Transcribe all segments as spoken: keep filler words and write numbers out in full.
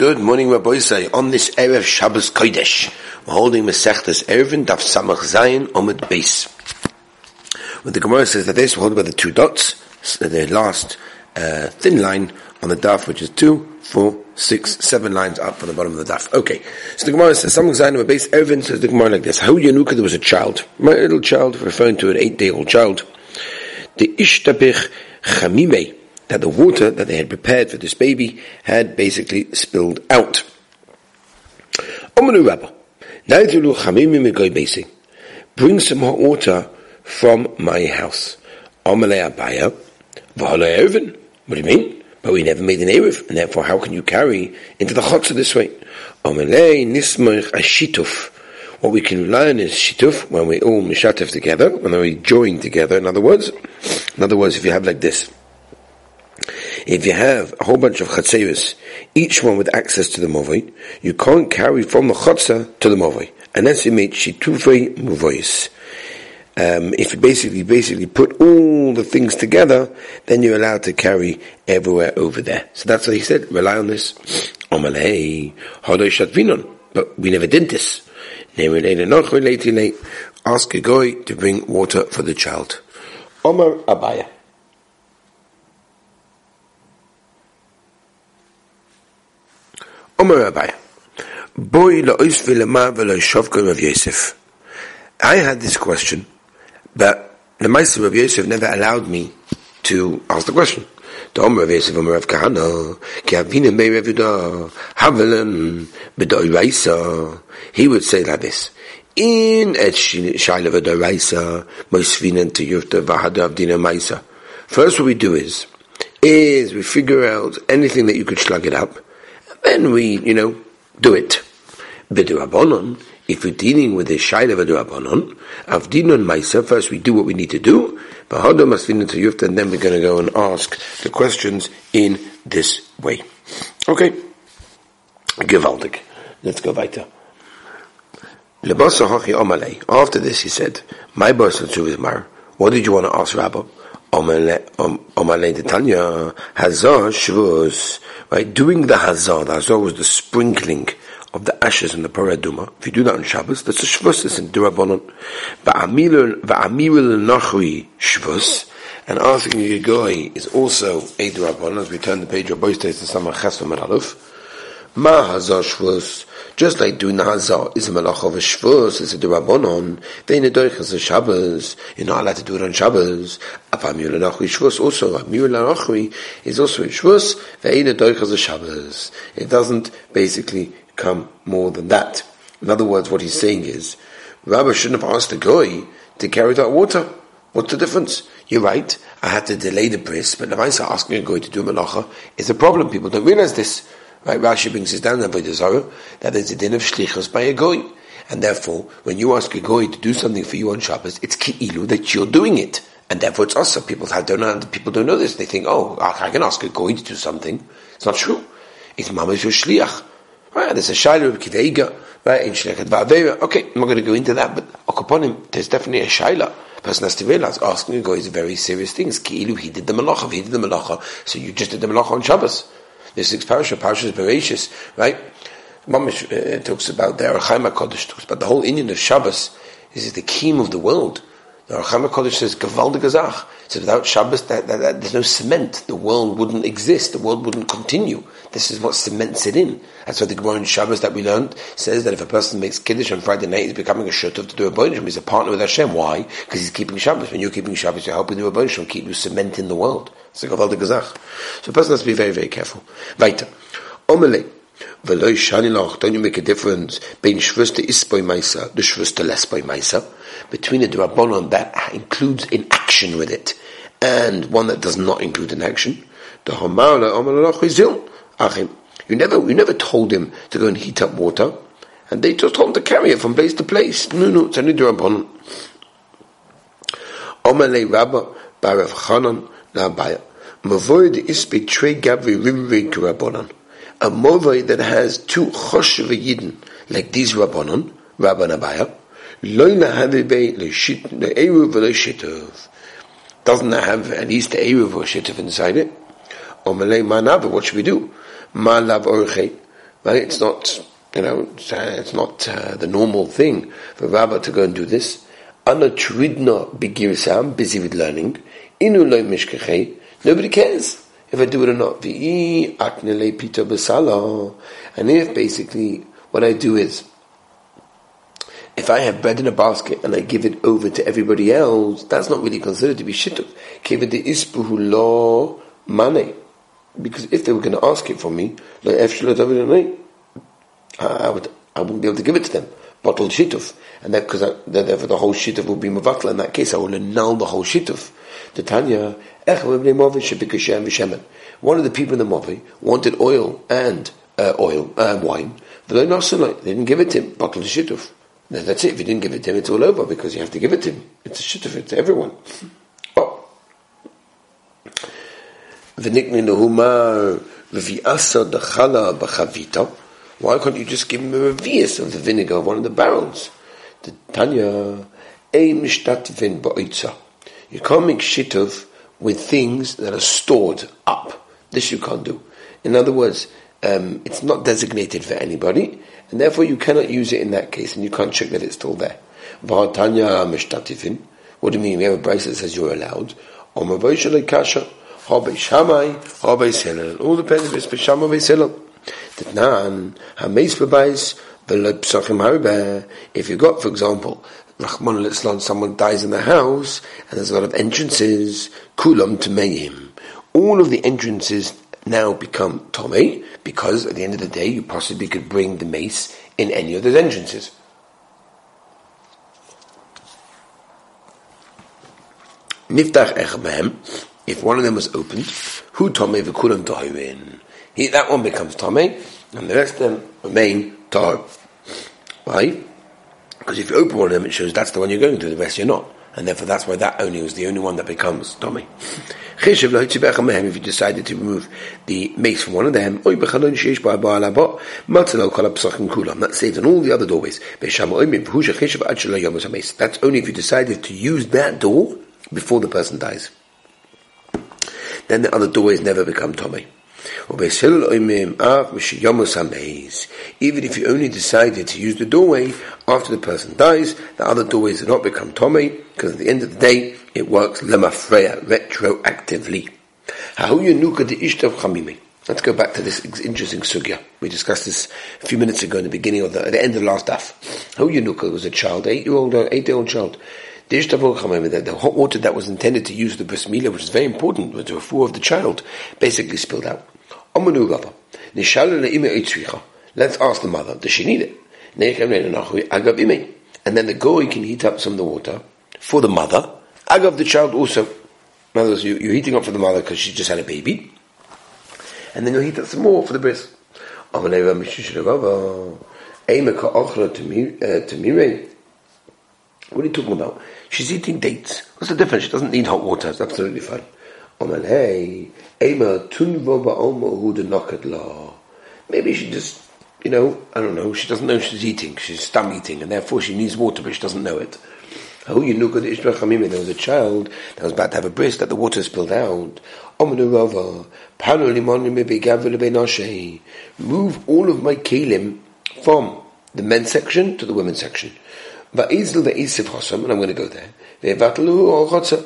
Good morning, Rabbi. On this Erev Shabbos Kodesh, we're holding Masechtas Eruvin, Daf Samach Zayin, Omid Beis. When the Gemara says that this, we're holding by the two dots, so the last uh, thin line on the Daf, which is two, four, six, seven lines up from the bottom of the Daf. Okay, so the Gemara says, Samach Zayin, Omid Beis, Eruvin, says the Gemara like this, How Yanuka, there was a child, my little child, referring to an eight-day-old child, the Ishtabich Chamimei, that the water that they had prepared for this baby had basically spilled out. Bring some hot water from my house. Abaya. What do you mean? But we never made an Erev, and therefore how can you carry into the Chatzer this way? What we can rely on is Shituf, when we all mishatef together, when we join together, in other words. In other words, if you have like this, if you have a whole bunch of chatzeris, each one with access to the Movi, you can't carry from the chatzer to the Movi, unless you make Shitufei Mevo'os. Um, if you basically, basically put all the things together, then you're allowed to carry everywhere over there. So that's what he said, rely on this. But we never did this. Ask a guy to bring water for the child. Omar Abaya. I had this question, but the Meisa of Yosef never allowed me to ask the question. The Omer of Yosef, Omer of Kahana, he would say like this, in et shayla v'da Raisa, mo'svinan to yufta v'hada of dina Meisa. First what we do is, is we figure out anything that you could slug it up, then we, you know, do it. B'Derabbanon, if we're dealing with the shayla of Rabbanon, avdinon Meisa, first we do what we need to do, and then we're going to go and ask the questions in this way. Okay. Gewaldig. Let's go weiter. After this he said, My boss is Mar. What did you want to ask, Rabbi? Omalei de Tanya, Hazar Shvus, right, doing the Hazar, the Hazar was the sprinkling of the ashes in the paraduma. If you do that on Shabbos, that's a Shvus, it's in Durabonon. Va'amilul Nachri Shvus, and asking a guy is also a Durabonon, as we turn the page of both days to Samar Chesva Meraluf. Ma Hazar Shvus, just like doing the Hazar, is a melacha of a Shvus, is a Durabonon, Ve'ine Doich is a Shabbos, you're not allowed to do it on Shabbos. Also, is also a Shvus, it doesn't basically come more than that. In other words, what he's saying is, Rabbi shouldn't have asked the guy to carry that water. What's the difference? You're right, I had to delay the bris, but Lamaisa asking a guy to do melacha is a problem. People don't realize this. Right? Rashi brings this down in Abaya that there's a din of shlichus by a guy. And therefore, when you ask a guy to do something for you on Shabbos, it's ki'ilu that you're doing it. And therefore it's us. People don't know, people don't know this. They think, oh, I can ask a goy to do something. It's not true. It's mamash your shliach. Right, there's a shayla of kideiga, right, in shliach va'avera. Okay, I'm not going to go into that, but Okoponim, there's definitely a shayla. The person has to realize asking a goy is very serious things. Ki'ilu, he did the malacha, he did the malacha, so you just did the malacha on Shabbos. There's six parsha, parsha is bereshus, right? Mamash uh, talks about the Rechema Kodesh, talks about the whole Indian of Shabbos. This is the kelim of the world. The Rechema Kodesh says, "Gavaldig azach." So without Shabbos, that, that, that, there's no cement. The world wouldn't exist. The world wouldn't continue. This is what cements it in. That's why the Gemara in Shabbos that we learned says that if a person makes Kiddush on Friday night, he's becoming a Shetuv to do a Boj Nisham. He's a partner with Hashem. Why? Because he's keeping Shabbos. When you're keeping Shabbos, you're helping do a Boj Nisham, keep you cement in the world. It's a Gavaldig azach. So a person has to be very, very careful. Weiter. Omelei. V'loi shani lach. Don't you make a difference between Shvus to Isboi Meisa, the Shvus to Lesboi Meisa? Between a D'Rabbanon that includes in action with it, and one that does not include in action. You never, you never told him to go and heat up water, and they just told him to carry it from place to place. No, no, it's only D'Rabbanon. Omalei Rabba by Rav Kahana Abaya. Mavoy the Isbi Trei Gavri Rivri D'Rabbanon. A Mavoy that has two Choshev Yidden like these Rabbanon, Rabban Abaya. Doesn't have at least the Eruv or Shituf inside it. What should we do? But it's not, you know, it's, uh, it's not uh, the normal thing for a rabbi to go and do this. Busy with learning. Nobody cares if I do it or not. And if basically what I do is, if I have bread in a basket and I give it over to everybody else, that's not really considered to be shituf. Because if they were going to ask it from me, I would, I wouldn't be able to give it to them. Bottled shituf. And that, because therefore the whole shituf will be mavatl. In that case, I will annul the whole shituf. The Tanya, one of the people in the Movi wanted oil and uh, oil uh, wine. They didn't give it to him. Bottled shituf. Now that's it. If you didn't give it to him, it's all over, because you have to give it to him. It's a shituf. It's to everyone. Oh. Why can't you just give him a revius of the vinegar of one of the barrels? The Tanya, you can't make shituf with things that are stored up. This you can't do. In other words, um, it's not designated for anybody, and therefore you cannot use it in that case, and you can't check that it's still there. What do you mean? We have a bracelet that says you're allowed. All depends if it's b'shamay or b'hillel. If you got, for example, Rahman al-Islam, someone dies in the house and there's a lot of entrances, kulam tameim. All of the entrances now become tomei, because at the end of the day you possibly could bring the mace in any of those entrances. Niftach echmehem, if one of them was opened, hu tomei v'kulam tohirin. He, that one becomes Tomei, and the rest of them remain Tahor. Why? Because if you open one of them, it shows that's the one you're going to, the rest you're not. And therefore that's why that only was the only one that becomes Tomei. If you decided to remove the mace from one of them, that saves on all the other doorways. That's only if you decided to use that door before the person dies. Then the other doorways never become Tomei. Even if you only decided to use the doorway after the person dies, the other doorways do not become Tomei, because at the end of the day, it works lemafreya, retroactively. Let's go back to this interesting sugya. We discussed this a few minutes ago in the beginning of the, at the end of the last daf. How Yenuka was a child, eight-year-old, eight-year-old child. The hot water that was intended to use the bris milah, which is very important, was the refuah of the child, basically spilled out. Let's ask the mother, does she need it? And then the goy can heat up some of the water for the mother, agav the child also. In other words, you're heating up for the mother because she just had a baby, and then you'll heat up some more for the bris. What are you talking about? She's eating dates. What's the difference? She doesn't need hot water. It's absolutely fine. Maybe she just, you know, I don't know. She doesn't know she's eating. She's stam eating, and therefore she needs water, but she doesn't know it. There was a child that was about to have a bris that the water spilled out. Move all of my kelim from the men's section to the women's section. And I'm going to go there. And I'm going to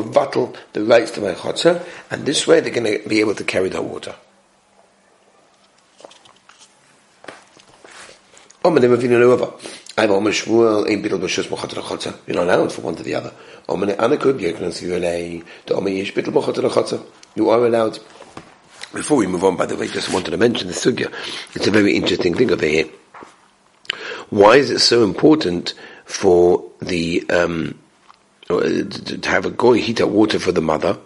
vatl the rights to my chatzer, and this way they're going to be able to carry that water. You're not allowed for one to the other. You are allowed. Before we move on, by the way, just wanted to mention the sugya. It's a very interesting thing over here. Why is it so important for the um, to have a goy heat up water for the mother,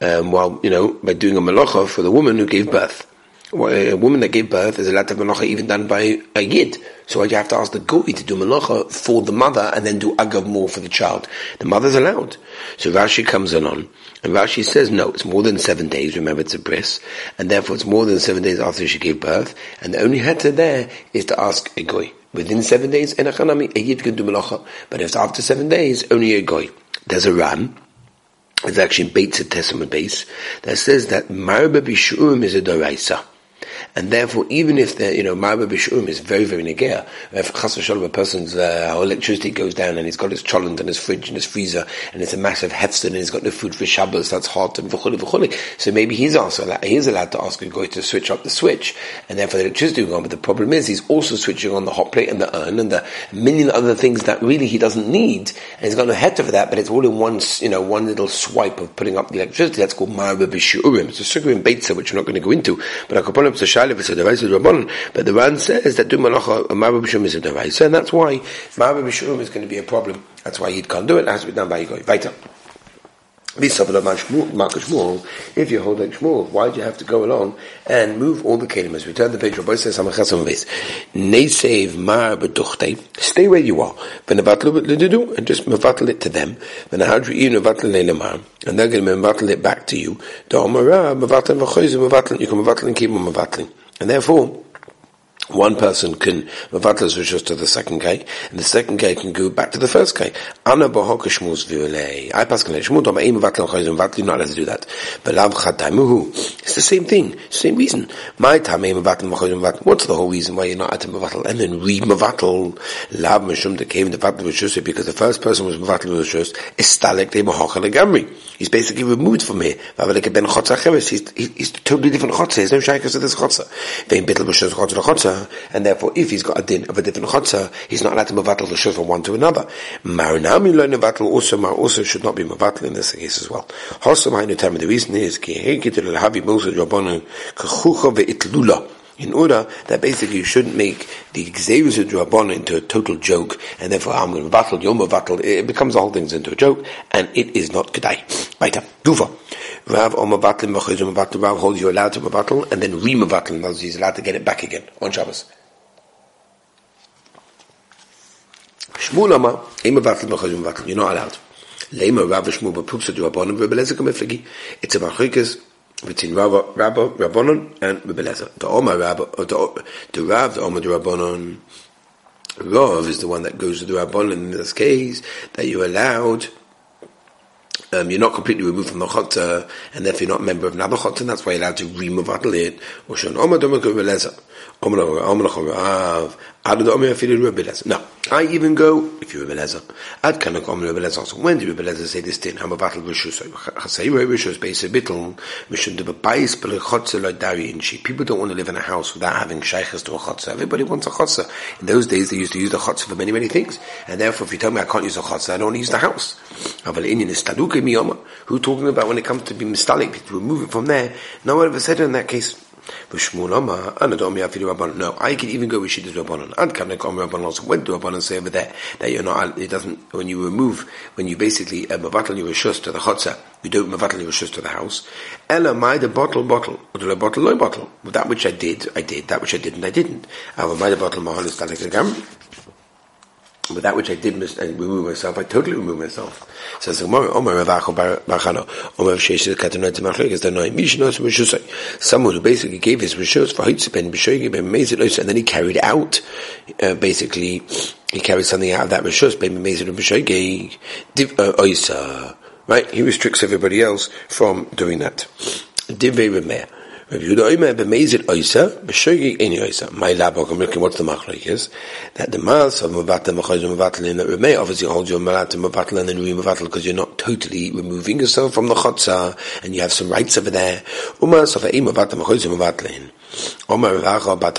um, while you know by doing a melacha for the woman who gave birth? Well, a woman that gave birth is allowed to have melacha even done by a yid. So you have to ask the goy to do melacha for the mother and then do agav more for the child. The mother's allowed. So Rashi comes along and Rashi says no, it's more than seven days. Remember, it's a bris, and therefore it's more than seven days after she gave birth. And the only heter there is to ask a goy. Within seven days, in a chanami, a yid can do melacha, but if after seven days, only a goy. There's a ram, it's actually in Beit Testament base, that says that marba bishurim is a d'oraisa, and therefore, even if the you know ma'abah b'shu'um is very very negea, if chas v'shalom a person's uh, electricity goes down and he's got his cholent and his fridge and his freezer and it's a massive hefston and he's got no food for Shabbos, that's hot and v'chuli v'chuli. So maybe he's also allowed, he's allowed to ask a guy to switch up the switch, and therefore the electricity going on. But the problem is he's also switching on the hot plate and the urn and the million other things that really he doesn't need, and he's got no heter for that. But it's all in one you know one little swipe of putting up the electricity. That's called ma'abah b'shu'um. It's a sugar in Beitza, which we're not going to go into, but Akaponim is a shayla, it's a device of Rabbanon. But the Ran says that do melacha ma'abah b'shu'um is a device, and that's why ma'abah b'shu'um is going to be a problem. That's why he can't do it. It has to be done by Yigoy. Weiter. If you hold like Shmuel, why do you have to go along and move all the kelim? As we turn the page, Rabbi says, stay where you are, and just mavatl it to them, and they're going to mavatl it back to you. You can mavatl and keep on mavatling. And therefore, one person can mavatl his reshus to the second guy, and the second guy can go back to the first guy. Ana b'hoka Shmuel's violei. I pass k'nei Shmuel, I'm aim mavatl and mavatl, you're not allowed to do that. But lav chadaimuhu. It's the same thing, same reason. My time aim mavatl and mavatl. What's the whole reason why you're not at a mavatl? And then re mavatl. Lav mishum that came the mavatl reshus, because the first person was mavatl reshus. Istalek de mahoka legamri. He's basically removed from here. He's, he's totally different chotzer. There's no shaykhus of this chotzer. And therefore, if he's got a din of a different chotzer, he's not allowed to mavatl reshus from one to another. Marinami lo nevatl also, mar also should not be mavatl in this case as well. The reason is, in order that basically you shouldn't make the Xerus of Rabbanon into a total joke, and therefore I'm going to battle, you're going to battle, it becomes the whole thing into a joke, and it is not Kedai. Baita. Duva. Rav or Mavatl, Machiz or Mavatl, Rav holds you allowed to Mavatl, and then re-Mavatl, and he's allowed to get it back again on Shabbos. Shmuel Ama, Em Mavatl, Machiz or Mavatl, you're not allowed. Leima Rav Shmuel, Bapuksa to Rabbanon, Rebelezikam Eflegi. It's a Machrikas, between Rabba, Rabba, Rabbanon and Rebbe Lezer. The Omar Rabba, the, the Rav, the Omar, the Rabbanon. Rav is the one that goes to the Rabbanon in this case, that you're allowed, um, you're not completely removed from the Chotzer, and therefore you're not a member of Nabba Chotzer, and that's why you're allowed to re-Mavatl it, or Shon Omar, Domar, Rebbe Lezer. Omar, Omar, Rav, Ad the Omar, Afili, Rebbe Lezer. No, I even go, if you're Rebbe Lezer, Ad Kanak Omar, Rebbe Lezer. So when did Rebbe Lezer say this thing? I'm a battle reshus. People don't want to live in a house without having shaykhs to a chotzer. Everybody wants a chotzer. In those days, they used to use the chotzer for many, many things. And therefore, if you tell me I can't use a chotzer, I don't want to use the house. Who's talking about when it comes to be mistalik, to remove it from there? No one ever said it in that case. No, I can even go with Shituf Rabbanon. And can I come Rabbanon also? When do Rabbanon say over there that you're not? It doesn't. When you remove, when you basically mavatl your reshus to the chotzer, you don't mavatl your reshus to the house. Ella my the bottle bottle or the bottle no bottle. That which I did, I did. That which I didn't, I didn't. I have my the bottle mahalis talik legam. But that which I did mis- and remove myself, I totally remove myself. So someone who basically gave his reshus for Hitzben, and then he carried out, uh, basically, he carried something out of that reshus, right? He restricts everybody else from doing that. What's the machlokes is that the mass of mavatl machayim mavatl in that remei obviously holds your malat mavatl and then re mavatl because you're not totally removing yourself from the chotzer and you have some rights over there. Umas of aim mavatl machayim mavatl in. That's not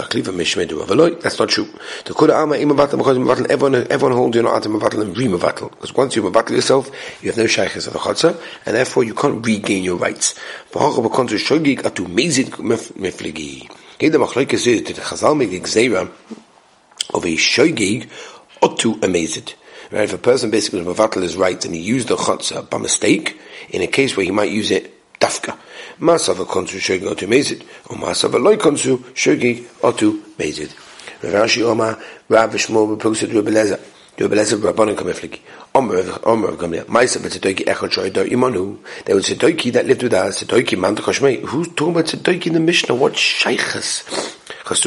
true. Everyone, everyone holds you're not at mavatl and re mavatl because once you mavatl yourself, you have no shaykhs of the chotzer and therefore you can't regain your rights. Mifligi. Here the machlokes is that the Chazal make the gzeira of a shogeg otu amazed. Right, if a person basically mavatl his rights and he used the chotzer by mistake, in a case where he might use it dafka. Masav a konsu shogeg otu amazed, or masav a loy konsu shogeg otu amazed. Rashi Omar Rav Shmuel bepukset Rebbe Lezer. They would say Tzedeki that lived with us. Tzedeki man to Koshmei. Who's talking about Tzedeki in the Mishnah? What shaykhs? It's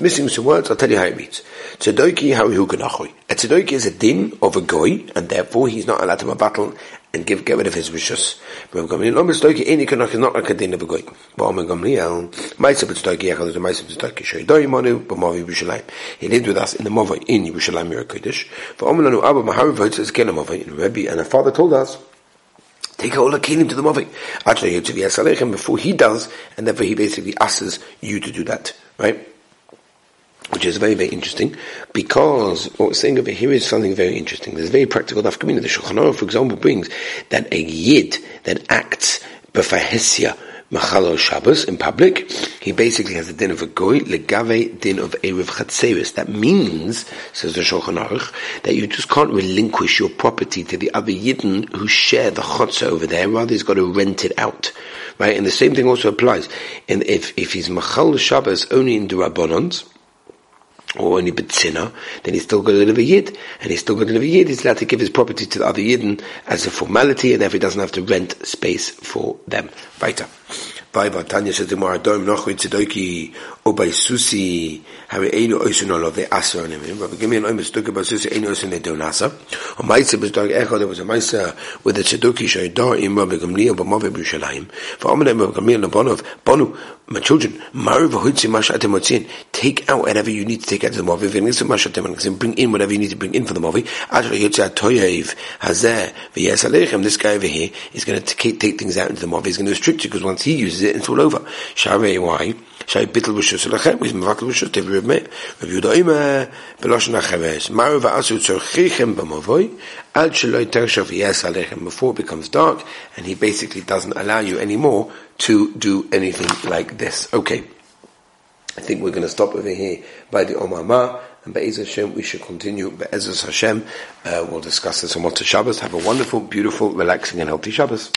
missing some words, I'll tell you how it means. Tzedoki ha'ihu ganachoy. A tzedoki is a din of a goy, and therefore he's not allowed to mavatl and give, get rid of his reshus. But Rav Gamliel is not like a din of a goy. But Rav Gamliel, Meisa b'tzedoki echad is a Meisa b'tzedoki sheidoi manu b'movi b'Yerushalayim. He lived with us in the Mavoy in Yerushalayim Yerei Kodesh. V'omer lanu Abba Maharim v'hotzes kelim Mavoy. And Rebbe and the father told us, take all the kelim to the Movi. Actually, you to the Asalechem before he does, and therefore he basically asks you to do that, right? Which is very, very interesting, because what we're saying over here is something very interesting. There's very practical daf community. The Shulchan Aruch, for example, brings that a yid that acts b'fahesia machalo Shabbos in public, he basically has the din of a goy, legave din of erev chatzeris. That means, says the Shulchan Aruch, that you just can't relinquish your property to the other yidden who share the chotzer over there. Rather, he's got to rent it out, right? And the same thing also applies. And if if he's machal Shabbos only in the Rabbanon, or only b'tzina, then he's still got to live a yid, and he's still got to live a yid, he's allowed to give his property to the other yidden as a formality, and therefore he doesn't have to rent space for them. Weiter. Tanya says, my children, take out whatever you need to take out of the Movi, bring in whatever you need to bring in for the Movi. This guy over here is going to take things out into the Movi, he's going to restrict you, because once he uses it, it's all over. Sharei why? Sharei bittul reshus lachem. With mevatel reshus, every Reb Meir, Reb Yehuda, beloshen hacheres. Maru va'asu tzorchichem b'mavoi ad sheloi tershav yas alechem. Before it becomes dark, and he basically doesn't allow you anymore to do anything like this. Okay, I think we're going to stop over here by the Omama, and by Ezras Hashem we should continue. By Ezras Hashem, uh, we'll discuss this on Shabbos. Have a wonderful, beautiful, relaxing, and healthy Shabbos.